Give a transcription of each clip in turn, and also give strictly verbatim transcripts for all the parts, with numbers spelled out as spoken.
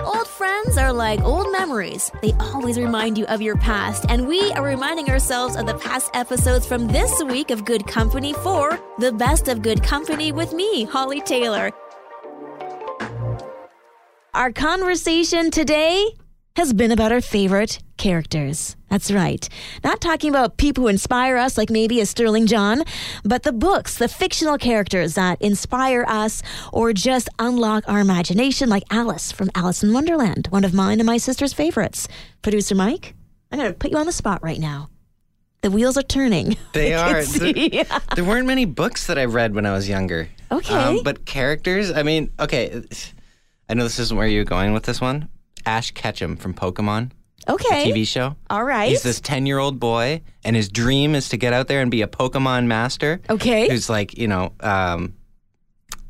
Old friends are like old memories. They always remind you of your past, and we are reminding ourselves of the past episodes from this week of Good Company for The Best of Good Company with me, Hollie Taylor. Our conversation today has been about our favorite characters. That's right. Not talking about people who inspire us, like maybe a Sterling John, but the books, the fictional characters that inspire us or just unlock our imagination, like Alice from Alice in Wonderland, one of mine and my sister's favorites. Producer Mike, I'm going to put you on the spot right now. The wheels are turning. They are. There, there weren't many books that I read when I was younger. Okay. Um, but characters, I mean, okay, I know this isn't where you're going with this one. Ash Ketchum from Pokemon. Okay. The T V show. All right. He's this ten-year-old boy, and his dream is to get out there and be a Pokemon master. Okay. Who's like, you know, um,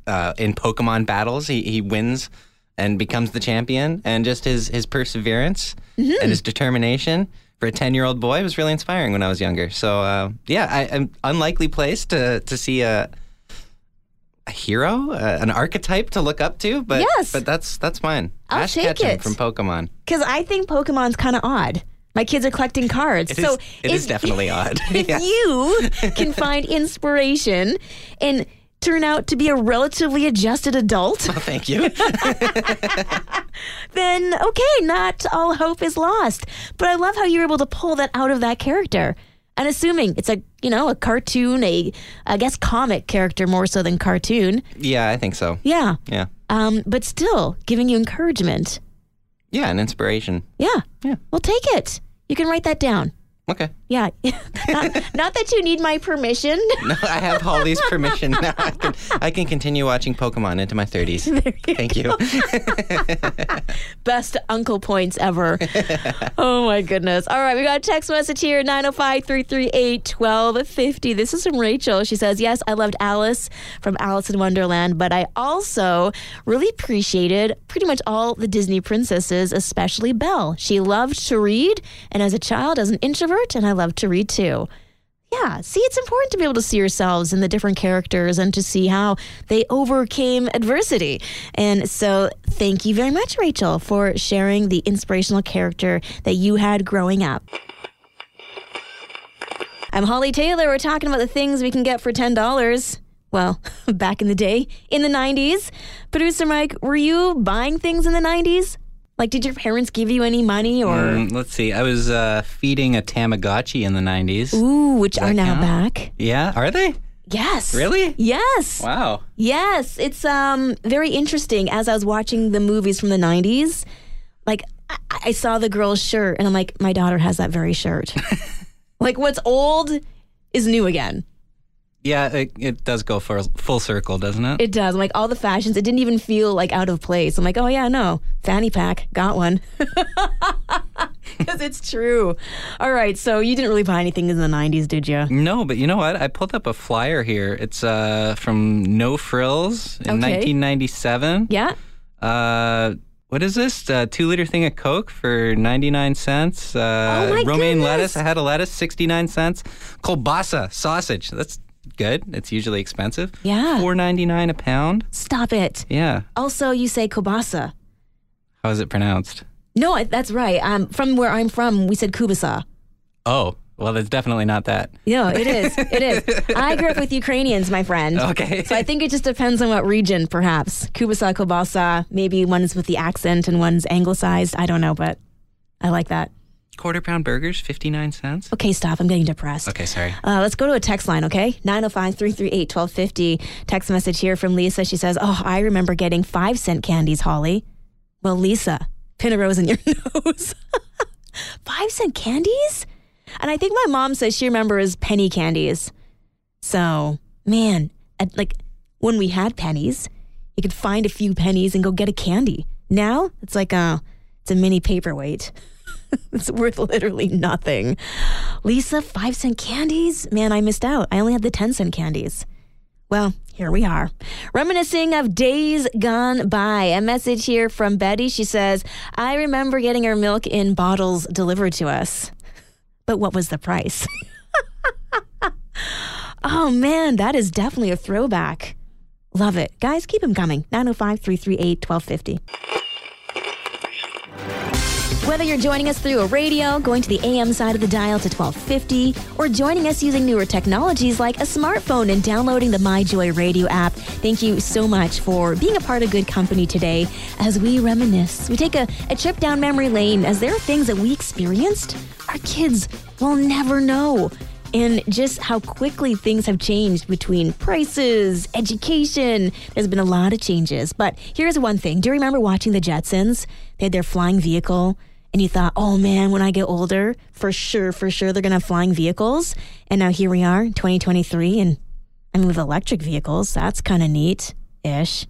uh, in Pokemon battles, he, he wins and becomes the champion. And just his, his perseverance mm-hmm. and his determination for a ten-year-old boy was really inspiring when I was younger. So, uh, yeah, I, I'm unlikely place to, to see a... A hero, uh, an archetype to look up to, but yes. but that's that's mine. I'll Ash take Ketchum it from Pokemon, because I think Pokemon's kind of odd. My kids are collecting cards, it so is, it if, is definitely odd. If yeah. you can find inspiration and turn out to be a relatively adjusted adult, oh, thank you. Then okay, not all hope is lost. But I love how you were able to pull that out of that character. And assuming it's a, you know, a cartoon, a, I guess, comic character more so than cartoon. Yeah, I think so. Yeah. Yeah. Um, but still giving you encouragement. Yeah, and inspiration. Yeah. Yeah. Well, take it. You can write that down. Okay. Yeah. not, not that you need my permission. No, I have Hollie's permission now. I can, I can continue watching Pokemon into my thirties. You Thank go. you. Best uncle points ever. Oh, my goodness. All right. We got a text message here, nine oh five, three three eight, one two five oh. This is from Rachel. She says, yes, I loved Alice from Alice in Wonderland, but I also really appreciated pretty much all the Disney princesses, especially Belle. She loved to read, and as a child, as an introvert, and I love to read too. Yeah, see, it's important to be able to see yourselves in the different characters and to see how they overcame adversity. And so thank you very much, Rachel, for sharing the inspirational character that you had growing up. I'm Hollie Taylor. We're talking about the things we can get for ten dollars. Well, back in the day, in the nineties. Producer Mike, were you buying things in the nineties? Like, did your parents give you any money or? Mm, let's see. I was uh, feeding a Tamagotchi in the nineties. Ooh, which are now count? back. Yeah, are they? Yes. Really? Yes. Wow. Yes, it's um very interesting. As I was watching the movies from the nineties, like I, I saw the girl's shirt, and I'm like, my daughter has that very shirt. Like, what's old is new again. Yeah, it, it does go for full circle, doesn't it? It does. I'm like, all the fashions, it didn't even feel like out of place. I'm like, oh yeah, no, fanny pack, got one. Because it's true. All right, so you didn't really buy anything in the nineties, did you? No, but you know what? I pulled up a flyer here. It's uh, from No Frills in okay. nineteen ninety-seven. Yeah. Uh, what is this? A two-liter thing of Coke for ninety-nine cents. Uh, oh my Romaine goodness. lettuce. I had a lettuce, sixty-nine cents. Kovbasa sausage. That's good. It's usually expensive. Yeah. four ninety-nine a pound. Stop it. Yeah. Also, you say kielbasa. How is it pronounced? No, that's right. Um, from where I'm from, we said kielbasa. Oh, well, it's definitely not that. No, it is. It is. I grew up with Ukrainians, my friend. Okay. So I think it just depends on what region, perhaps. Kielbasa, kielbasa. Maybe one's with the accent and one's anglicized. I don't know, but I like that. Quarter pound burgers, fifty-nine cents. Okay, stop. I'm getting depressed. Okay, sorry. Uh, let's go to a text line, okay? nine oh five, three three eight, one two five oh. Text message here from Lisa. She says, oh, I remember getting five cent candies, Hollie. Well, Lisa, pin a rose in your nose. Five cent candies? And I think my mom says she remembers penny candies. So, man, at, like when we had pennies, you could find a few pennies and go get a candy. Now, it's like a, it's a mini paperweight. It's worth literally nothing. Lisa, five cent candies? Man, I missed out. I only had the ten cent candies. Well, here we are. Reminiscing of days gone by. A message here from Betty. She says, I remember getting our milk in bottles delivered to us. But what was the price? Oh, man, that is definitely a throwback. Love it. Guys, keep them coming. nine oh five, three three eight, one two five oh. Whether you're joining us through a radio, going to the A M side of the dial to twelve fifty, or joining us using newer technologies like a smartphone and downloading the My Joy Radio app, thank you so much for being a part of Good Company today as we reminisce. We take a, a trip down memory lane as there are things that we experienced our kids will never know. And just how quickly things have changed between prices, education. There's been a lot of changes. But here's one thing. Do you remember watching the Jetsons? They had their flying vehicle. And you thought, oh man, when I get older, for sure, for sure, they're going to have flying vehicles. And now here we are, twenty twenty-three. And I mean, with electric vehicles, that's kind of neat-ish.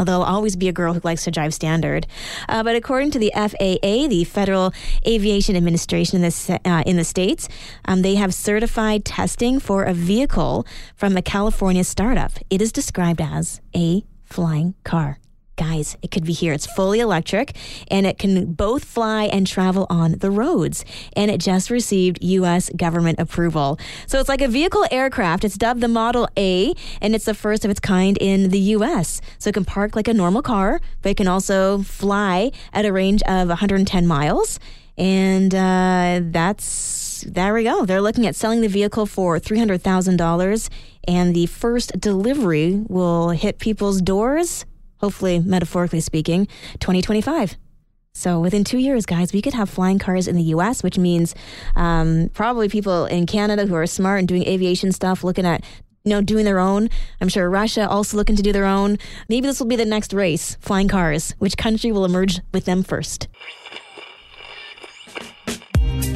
Although I'll always be a girl who likes to drive standard. Uh, but according to the F A A, the Federal Aviation Administration in the, uh, in the States, um, they have certified testing for a vehicle from a California startup. It is described as a flying car. Guys, it could be here. It's fully electric, and it can both fly and travel on the roads. And it just received U S government approval. So it's like a vehicle aircraft. It's dubbed the Model A, and it's the first of its kind in the U S. So it can park like a normal car, but it can also fly at a range of one hundred ten miles. And uh, that's, there we go. They're looking at selling the vehicle for three hundred thousand dollars, and the first delivery will hit people's doors, hopefully, metaphorically speaking, twenty twenty-five. So within two years, guys, we could have flying cars in the U S, which means um, probably people in Canada who are smart and doing aviation stuff, looking at, you know, doing their own. I'm sure Russia also looking to do their own. Maybe this will be the next race, flying cars. Which country will emerge with them first?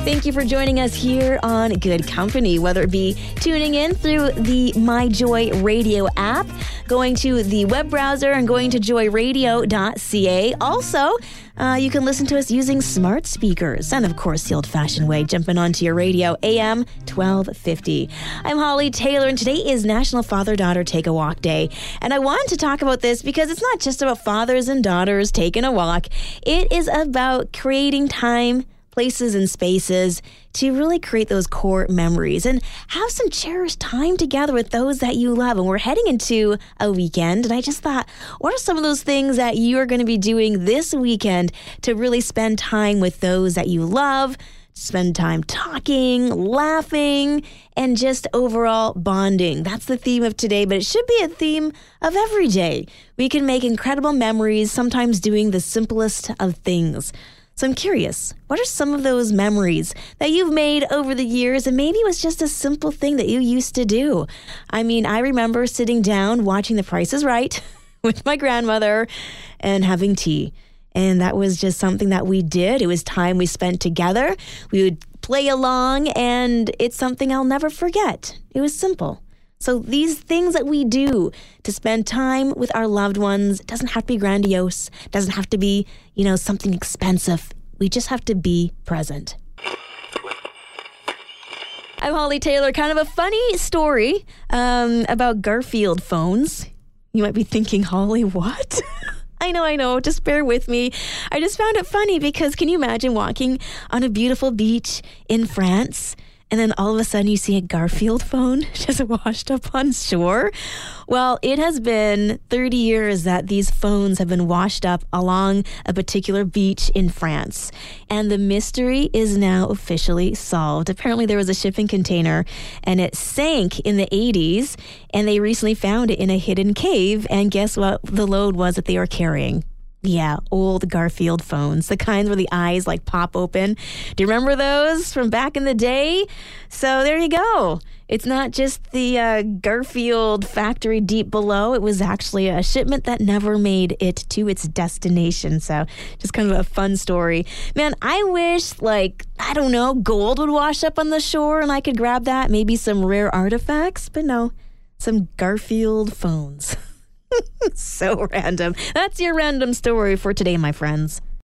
Thank you for joining us here on Good Company, whether it be tuning in through the My Joy Radio app, going to the web browser, and going to joy radio dot c a. Also, uh, you can listen to us using smart speakers and, of course, the old-fashioned way, jumping onto your radio, A M twelve fifty. I'm Hollie Taylor, and today is National Father-Daughter Take-A-Walk Day. And I wanted to talk about this because it's not just about fathers and daughters taking a walk. It is about creating time, places, and spaces to really create those core memories and have some cherished time together with those that you love. And we're heading into a weekend, and I just thought, what are some of those things that you are going to be doing this weekend to really spend time with those that you love, spend time talking, laughing, and just overall bonding? That's the theme of today, but it should be a theme of every day. We can make incredible memories, sometimes doing the simplest of things. So I'm curious, what are some of those memories that you've made over the years? And maybe it was just a simple thing that you used to do. I mean, I remember sitting down watching The Price is Right with my grandmother and having tea. And that was just something that we did. It was time we spent together. We would play along, and it's something I'll never forget. It was simple. So these things that we do to spend time with our loved ones, it doesn't have to be grandiose, it doesn't have to be, you know, something expensive. We just have to be present. I'm Hollie Taylor. Kind of a funny story um, about Garfield phones. You might be thinking, Hollie, what? I know, I know. Just bear with me. I just found it funny because can you imagine walking on a beautiful beach in France? And then all of a sudden you see a Garfield phone just washed up on shore. Well, it has been thirty years that these phones have been washed up along a particular beach in France. And the mystery is now officially solved. Apparently there was a shipping container and it sank in the eighties. And they recently found it in a hidden cave. And guess what the load was that they were carrying? Yeah, old Garfield phones, the kinds where the eyes like pop open. Do you remember those from back in the day? So there you go. It's not just the uh, Garfield factory deep below. It was actually a shipment that never made it to its destination. So just kind of a fun story. Man, I wish, like, I don't know, gold would wash up on the shore and I could grab that. Maybe some rare artifacts, but no, some Garfield phones. So random. That's your random story for today, my friends.